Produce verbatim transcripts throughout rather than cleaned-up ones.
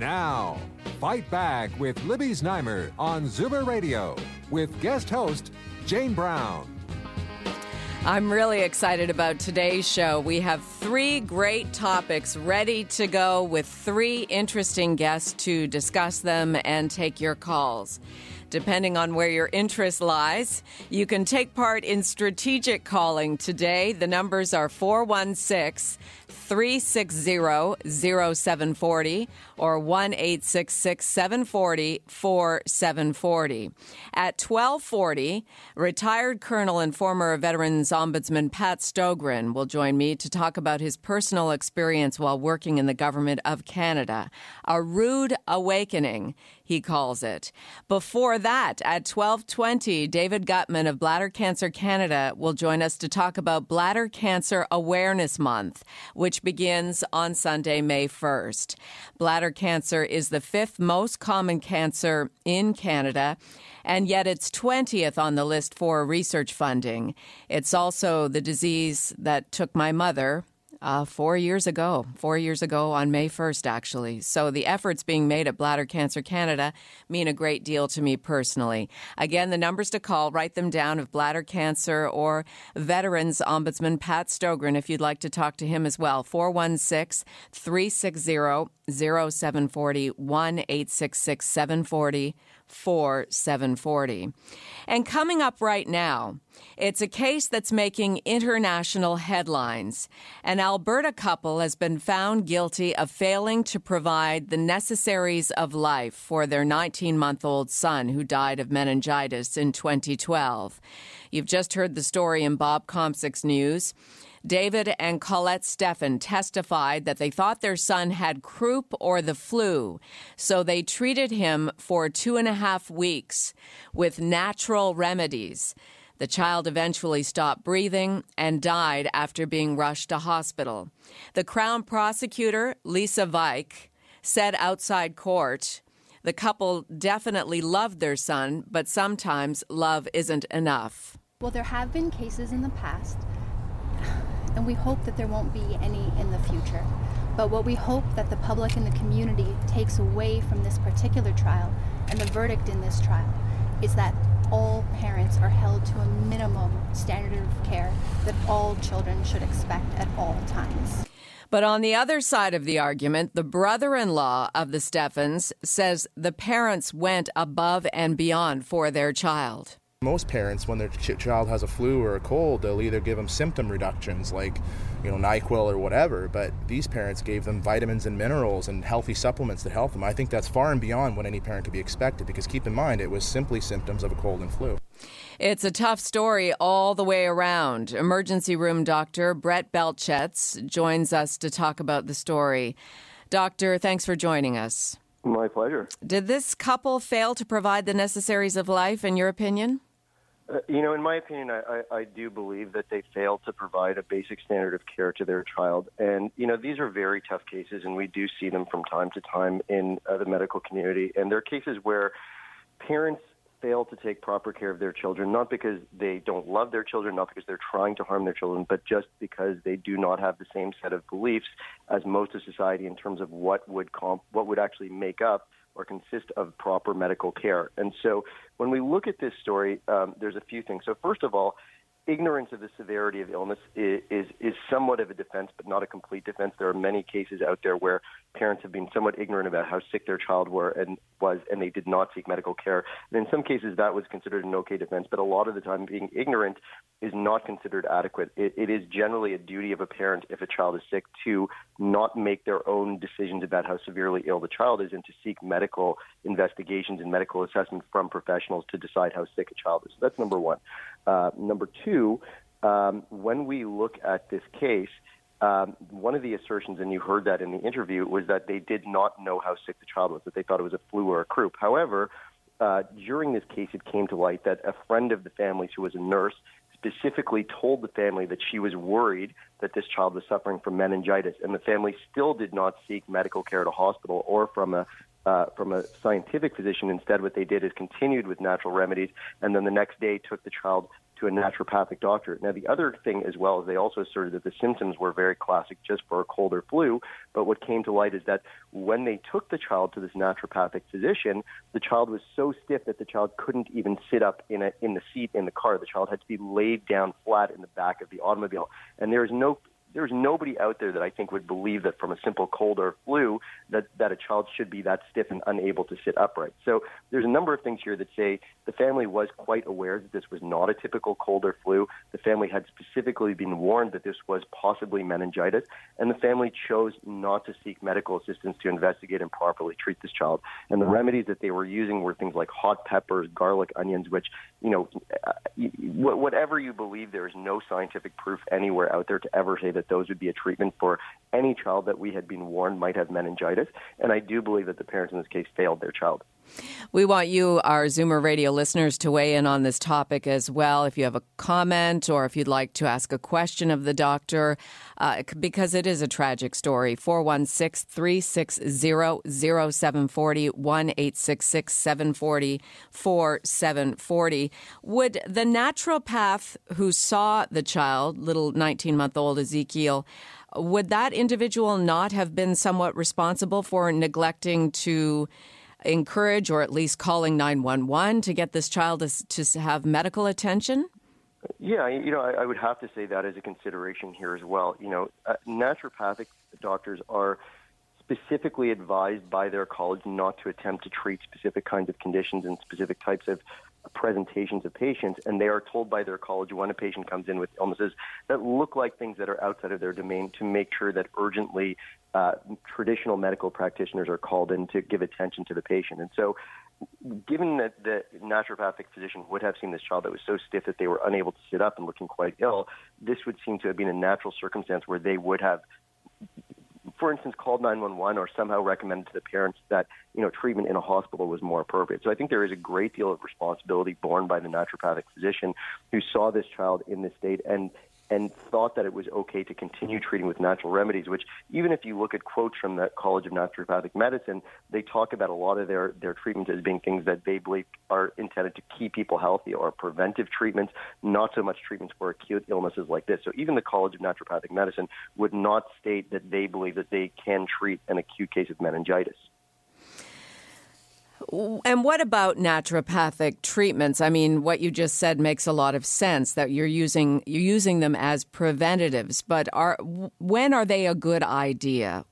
Now, Fight Back with Libby Zneimer on Zoomer Radio with guest host Jane Brown. I'm really excited about today's show. We have three great topics ready to go with three interesting guests to discuss them and take your calls. Depending on where your interest lies, you can take part in strategic calling today. The numbers are four one six, three six zero, zero seven four zero or one eight six six, seven four zero, four seven four zero. At twelve forty, retired Colonel and former Veterans Ombudsman Pat Stogran will join me to talk about his personal experience while working in the Government of Canada. A rude awakening, he calls it. Before that, at twelve twenty, David Gutman of Bladder Cancer Canada will join us to talk about Bladder Cancer Awareness Month, which begins on Sunday, May first. Bladder cancer is the fifth most common cancer in Canada, and yet it's twentieth on the list for research funding. It's also the disease that took my mother Uh, four years ago, four years ago on May first, actually. So the efforts being made at Bladder Cancer Canada mean a great deal to me personally. Again, the numbers to call, write them down, of bladder cancer or Veterans Ombudsman Pat Stogran, if you'd like to talk to him as well. four one six, three six zero, zero seven four zero, one eight six six, seven four zero, four seven four zero. And coming up right now, it's a case that's making international headlines. An Alberta couple has been found guilty of failing to provide the necessaries of life for their nineteen-month-old son who died of meningitis in twenty twelve. You've just heard the story in Bob Comsick's news. David and Collet Stephan testified that they thought their son had croup or the flu, so they treated him for two and a half weeks with natural remedies. The child eventually stopped breathing and died after being rushed to hospital. The Crown prosecutor, Lisa Vike, said outside court, the couple definitely loved their son, but sometimes love isn't enough. Well, there have been cases in the past, and we hope that there won't be any in the future. But what we hope that the public and the community takes away from this particular trial and the verdict in this trial is that all parents are held to a minimum standard of care that all children should expect at all times. But on the other side of the argument, the brother-in-law of the Stephans says the parents went above and beyond for their child. Most parents, when their ch- child has a flu or a cold, they'll either give them symptom reductions like, you know, NyQuil or whatever, but these parents gave them vitamins and minerals and healthy supplements that help them. I think that's far and beyond what any parent could be expected, because keep in mind, it was simply symptoms of a cold and flu. It's a tough story all the way around. Emergency room doctor Brett Belchetz joins us to talk about the story. Doctor, thanks for joining us. My pleasure. Did this couple fail to provide the necessaries of life, in your opinion? Uh, you know, in my opinion, I, I, I do believe that they failed to provide a basic standard of care to their child. And, you know, these are very tough cases, and we do see them from time to time in uh, the medical community. And there are cases where parents fail to take proper care of their children, not because they don't love their children, not because they're trying to harm their children, but just because they do not have the same set of beliefs as most of society in terms of what would comp- what would actually make up or consist of proper medical care. And so when we look at this story, um, there's a few things. So first of all, ignorance of the severity of illness is, is is somewhat of a defense, but not a complete defense. There are many cases out there where parents have been somewhat ignorant about how sick their child were and was, and they did not seek medical care. And in some cases, that was considered an okay defense, but a lot of the time, being ignorant is not considered adequate. It, it is generally a duty of a parent, if a child is sick, to not make their own decisions about how severely ill the child is and to seek medical investigations and medical assessment from professionals to decide how sick a child is. So that's number one. Uh, number two, Um, when we look at this case, Um, one of the assertions, and you heard that in the interview, was that they did not know how sick the child was, that they thought it was a flu or a croup. However, uh, during this case, it came to light that a friend of the family's who was a nurse specifically told the family that she was worried that this child was suffering from meningitis, and the family still did not seek medical care at a hospital or from a Uh, from a scientific physician. Instead, what they did is continued with natural remedies, and then the next day took the child to a naturopathic doctor. Now, the other thing as well is they also asserted that the symptoms were very classic just for a cold or flu, but what came to light is that when they took the child to this naturopathic physician, the child was so stiff that the child couldn't even sit up in a, in the seat in the car. The child had to be laid down flat in the back of the automobile, and there is no There's nobody out there that I think would believe that from a simple cold or flu that, that a child should be that stiff and unable to sit upright. So there's a number of things here that say the family was quite aware that this was not a typical cold or flu. The family had specifically been warned that this was possibly meningitis, and the family chose not to seek medical assistance to investigate and properly treat this child. And the remedies that they were using were things like hot peppers, garlic, onions, which, you know, whatever you believe, there is no scientific proof anywhere out there to ever say that that those would be a treatment for any child that we had been warned might have meningitis. And I do believe that the parents in this case failed their child. We want you, our Zoomer Radio listeners, to weigh in on this topic as well. If you have a comment or if you'd like to ask a question of the doctor, uh, because it is a tragic story. four one six, three six zero, zero seven four zero, one eight six six, seven four zero, four seven four zero. Would the naturopath who saw the child, little nineteen-month-old Ezekiel, would that individual not have been somewhat responsible for neglecting to encourage or at least calling nine one one to get this child to, to have medical attention? Yeah, you know, I, I would have to say that as a consideration here as well. You know, uh, naturopathic doctors are specifically advised by their colleagues not to attempt to treat specific kinds of conditions and specific types of presentations of patients, and they are told by their college when a patient comes in with illnesses that look like things that are outside of their domain to make sure that urgently uh, traditional medical practitioners are called in to give attention to the patient. And so given that the naturopathic physician would have seen this child that was so stiff that they were unable to sit up and looking quite ill, this would seem to have been a natural circumstance where they would have, for instance, called nine one one or somehow recommended to the parents that, you know, treatment in a hospital was more appropriate. So I think there is a great deal of responsibility borne by the naturopathic physician who saw this child in this state and and thought that it was okay to continue treating with natural remedies, which even if you look at quotes from the College of Naturopathic Medicine, they talk about a lot of their, their treatments as being things that they believe are intended to keep people healthy or preventive treatments, not so much treatments for acute illnesses like this. So even the College of Naturopathic Medicine would not state that they believe that they can treat an acute case of meningitis. And what about naturopathic treatments? I mean, what you just said makes a lot of sense that you're using you're using them as preventatives. But are when are they a good idea?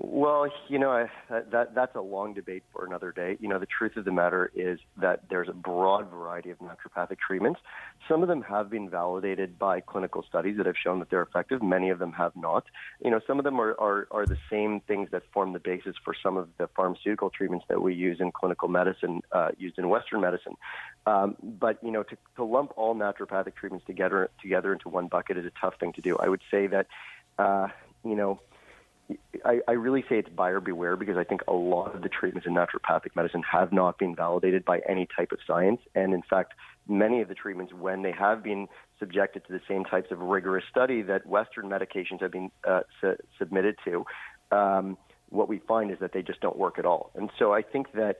Well, you know, I, that that's a long debate for another day. You know, the truth of the matter is that there's a broad variety of naturopathic treatments. Some of them have been validated by clinical studies that have shown that they're effective. Many of them have not. You know, some of them are, are, are the same things that form the basis for some of the pharmaceutical treatments that we use in clinical medicine, uh, used in Western medicine. Um, but, you know, to, to lump all naturopathic treatments together, together into one bucket is a tough thing to do. I would say that, uh, you know, I, I really say it's buyer beware because I think a lot of the treatments in naturopathic medicine have not been validated by any type of science. And in fact, many of the treatments, when they have been subjected to the same types of rigorous study that Western medications have been uh, su- submitted to, um, what we find is that they just don't work at all. And so I think that,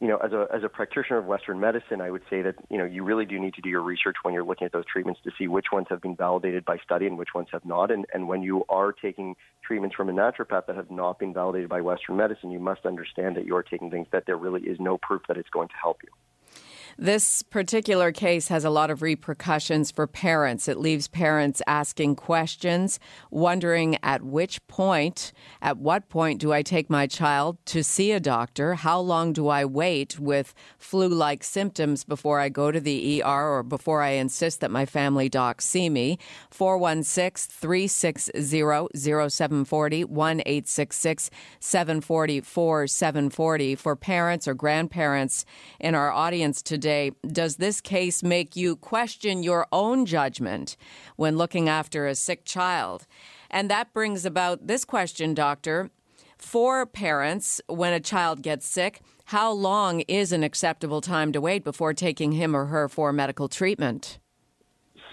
you know, as a as a practitioner of Western medicine, I would say that, you know, you really do need to do your research when you're looking at those treatments to see which ones have been validated by study and which ones have not. And, and when you are taking treatments from a naturopath that have not been validated by Western medicine, you must understand that you are taking things that there really is no proof that it's going to help you. This particular case has a lot of repercussions for parents. It leaves parents asking questions, wondering at which point, at what point do I take my child to see a doctor? How long do I wait with flu-like symptoms before I go to the E R or before I insist that my family doc see me? four one six, three six zero, zero seven four zero, one eight six six, seven four zero, four seven four zero. For parents or grandparents in our audience today, does this case make you question your own judgment when looking after a sick child? And that brings about this question, doctor. For parents, when a child gets sick, how long is an acceptable time to wait before taking him or her for medical treatment?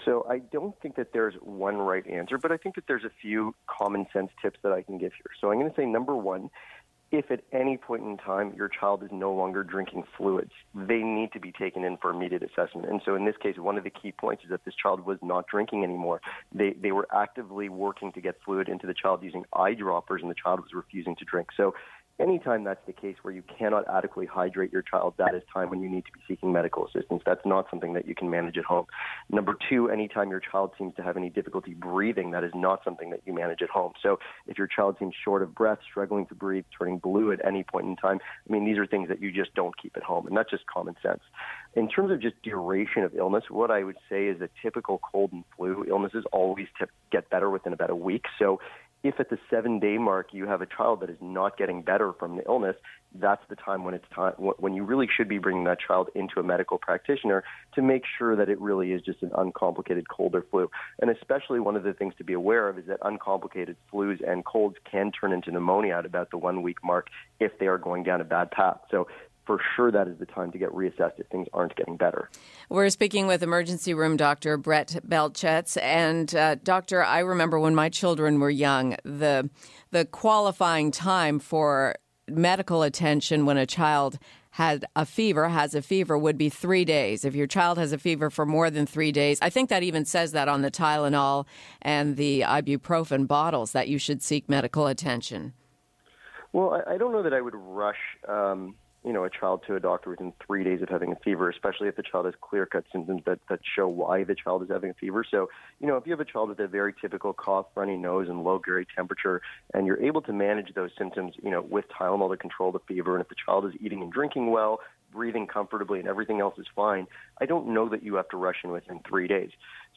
So I don't think that there's one right answer, but I think that there's a few common sense tips that I can give here. So I'm going to say, number one, if at any point in time your child is no longer drinking fluids, they need to be taken in for immediate assessment. And so in this case, one of the key points is that this child was not drinking anymore. They they were actively working to get fluid into the child using eyedroppers, and the child was refusing to drink. So anytime that's the case where you cannot adequately hydrate your child, that is time when you need to be seeking medical assistance. That's not something that you can manage at home. Number two, anytime your child seems to have any difficulty breathing, that is not something that you manage at home. So if your child seems short of breath, struggling to breathe, turning blue at any point in time, I mean, these are things that you just don't keep at home, and that's just common sense. In terms of just duration of illness, what I would say is a typical cold and flu illnesses always tip, get better within about a week. So if at the seven-day mark you have a child that is not getting better from the illness, that's the time when it's time when you really should be bringing that child into a medical practitioner to make sure that it really is just an uncomplicated cold or flu. And especially one of the things to be aware of is that uncomplicated flus and colds can turn into pneumonia at about the one-week mark if they are going down a bad path. So for sure, that is the time to get reassessed if things aren't getting better. We're speaking with emergency room doctor Brett Belchetz. And, uh, doctor, I remember when my children were young, the the qualifying time for medical attention when a child had a fever, has a fever, would be three days. If your child has a fever for more than three days, I think that even says that on the Tylenol and the ibuprofen bottles, that you should seek medical attention. Well, I, I don't know that I would rush Um you know, a child to a doctor within three days of having a fever, especially if the child has clear-cut symptoms that, that show why the child is having a fever. So, you know, if you have a child with a very typical cough, runny nose, and low grade temperature, and you're able to manage those symptoms, you know, with Tylenol to control the fever, and if the child is eating and drinking well, breathing comfortably, and everything else is fine, I don't know that you have to rush in within three days.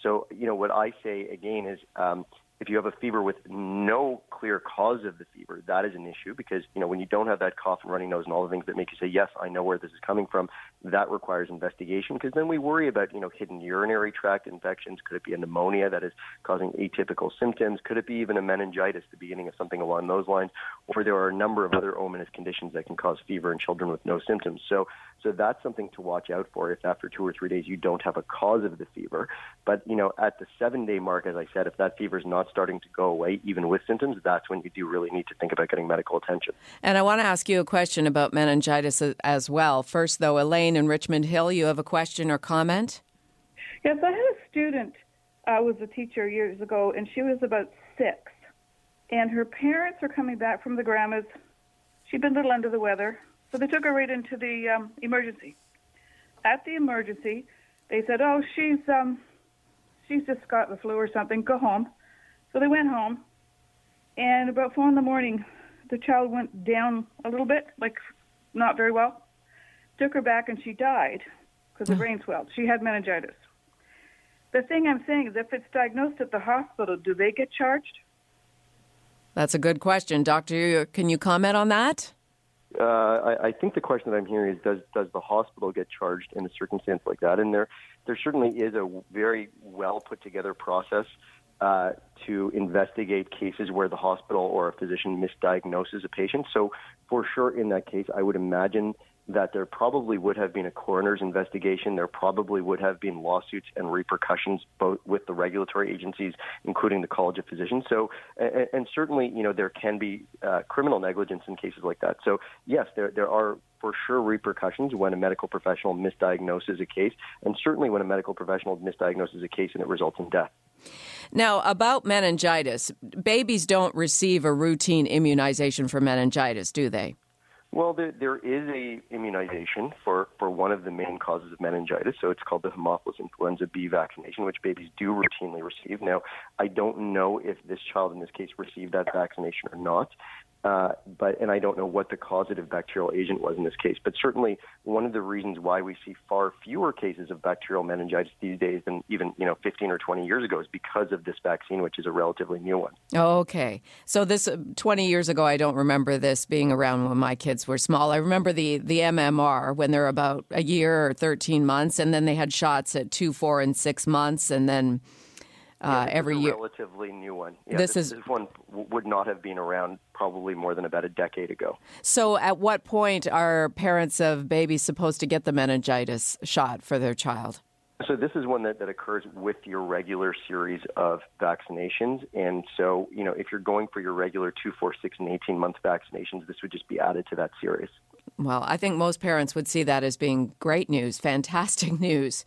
So, you know, what I say, again, is um, if you have a fever with no clear cause of the fever, that is an issue because, you know, when you don't have that cough and runny nose and all the things that make you say, yes, I know where this is coming from, that requires investigation because then we worry about, you know, hidden urinary tract infections. Could it be a pneumonia that is causing atypical symptoms? Could it be even a meningitis, the beginning of something along those lines? Or there are a number of other ominous conditions that can cause fever in children with no symptoms. So so that's something to watch out for if after two or three days you don't have a cause of the fever. But, you know, at the seven-day mark, as I said, if that fever is not starting to go away, even with symptoms, that's when you do really need to think about getting medical attention. And I want to ask you a question about meningitis as well. First, though, Elaine in Richmond Hill, you have a question or comment? Yes, I had a student, I uh, was a teacher years ago, and she was about six. And her parents were coming back from the grandma's. She'd been a little under the weather, so they took her right into the um, emergency. At the emergency, they said, oh, she's, um, she's just got the flu or something, go home. So they went home, and about four in the morning, the child went down a little bit, like not very well, took her back, and she died because the brain swelled. She had meningitis. The thing I'm saying is if it's diagnosed at the hospital, do they get charged? That's a good question. Doctor, can you comment on that? Uh, I, I think the question that I'm hearing is, does does the hospital get charged in a circumstance like that? And there, there certainly is a very well-put-together process Uh, to investigate cases where the hospital or a physician misdiagnoses a patient. So for sure in that case, I would imagine that there probably would have been a coroner's investigation. There probably would have been lawsuits and repercussions both with the regulatory agencies, including the College of Physicians. So, and, and certainly, you know, there can be uh, criminal negligence in cases like that. So yes, there there are for sure repercussions when a medical professional misdiagnoses a case, and certainly when a medical professional misdiagnoses a case and it results in death. Now, about meningitis, babies don't receive a routine immunization for meningitis, do they? Well, there, there is a immunization for, for one of the main causes of meningitis, so it's called the Haemophilus influenzae B vaccination, which babies do routinely receive. Now, I don't know if this child in this case received that vaccination or not. Uh, but and I don't know what the causative bacterial agent was in this case. But certainly one of the reasons why we see far fewer cases of bacterial meningitis these days than even, you know, fifteen or twenty years ago is because of this vaccine, which is a relatively new one. Okay. So this uh, twenty years ago, I don't remember this being around when my kids were small. I remember the, the M M R when they're about a year or thirteen months, and then they had shots at two, four, and six months, and then uh, yeah, every year. Relatively new one. Yeah, this, this is this one would not have been around probably more than about a decade ago. So, at what point are parents of babies supposed to get the meningitis shot for their child? So this is one that, that occurs with your regular series of vaccinations. And so, you know, if you're going for your regular two, four, six, and eighteen-month vaccinations, this would just be added to that series. Well, I think most parents would see that as being great news, fantastic news.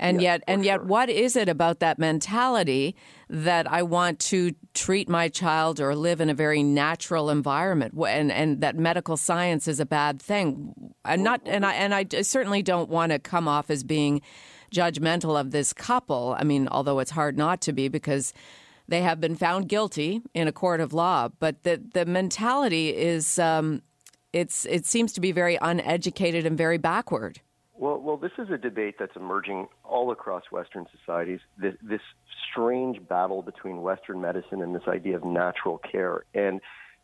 And yeah, yet, and yet, sure. What is it about that mentality that I want to treat my child or live in a very natural environment, and, and that medical science is a bad thing? And not, and I, and I certainly don't want to come off as being judgmental of this couple. I mean, although it's hard not to be because they have been found guilty in a court of law, but the the mentality is, um, it's it seems to be very uneducated and very backward. Well, well, this is a debate that's emerging all across Western societies, this, this strange battle between Western medicine and this idea of natural care. And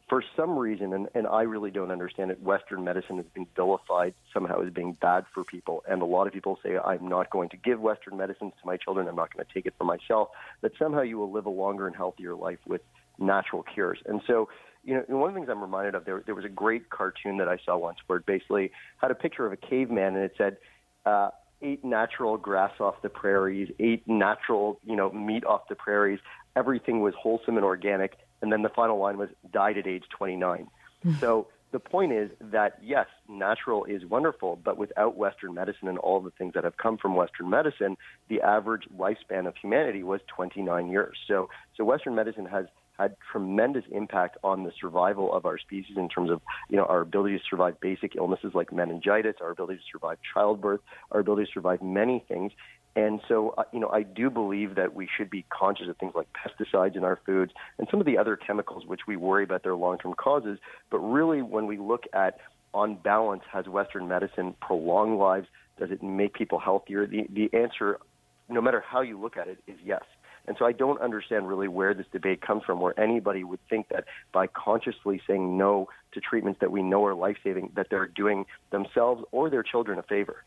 for some reason, and, and I really don't understand it, Western medicine has been vilified somehow as being bad for people. And a lot of people say, I'm not going to give Western medicines to my children. I'm not going to take it for myself. That somehow you will live a longer and healthier life with natural cures. And so, you know, one of the things I'm reminded of, there, there was a great cartoon that I saw once where it basically had a picture of a caveman, and it said, uh, eat natural grass off the prairies, eat natural, you know, meat off the prairies. Everything was wholesome and organic. And then the final line was, died at age twenty-nine. So the point is that, yes, natural is wonderful, but without Western medicine and all the things that have come from Western medicine, the average lifespan of humanity was twenty-nine years. So, so Western medicine has had tremendous impact on the survival of our species in terms of, you know, our ability to survive basic illnesses like meningitis, our ability to survive childbirth, our ability to survive many things. And so, you know, I do believe that we should be conscious of things like pesticides in our foods and some of the other chemicals which we worry about their long-term causes. But really, when we look at, on balance, has Western medicine prolonged lives? Does it make people healthier? The, the answer, no matter how you look at it, is yes. And so I don't understand really where this debate comes from, where anybody would think that by consciously saying no to treatments that we know are life-saving, that they're doing themselves or their children a favor.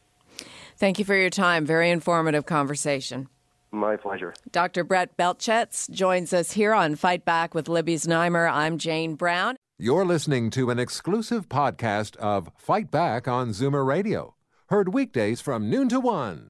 Thank you for your time. Very informative conversation. My pleasure. Doctor Brett Belchetz joins us here on Fight Back with Libby Zneimer. I'm Jane Brown. You're listening to an exclusive podcast of Fight Back on Zoomer Radio. Heard weekdays from noon to one.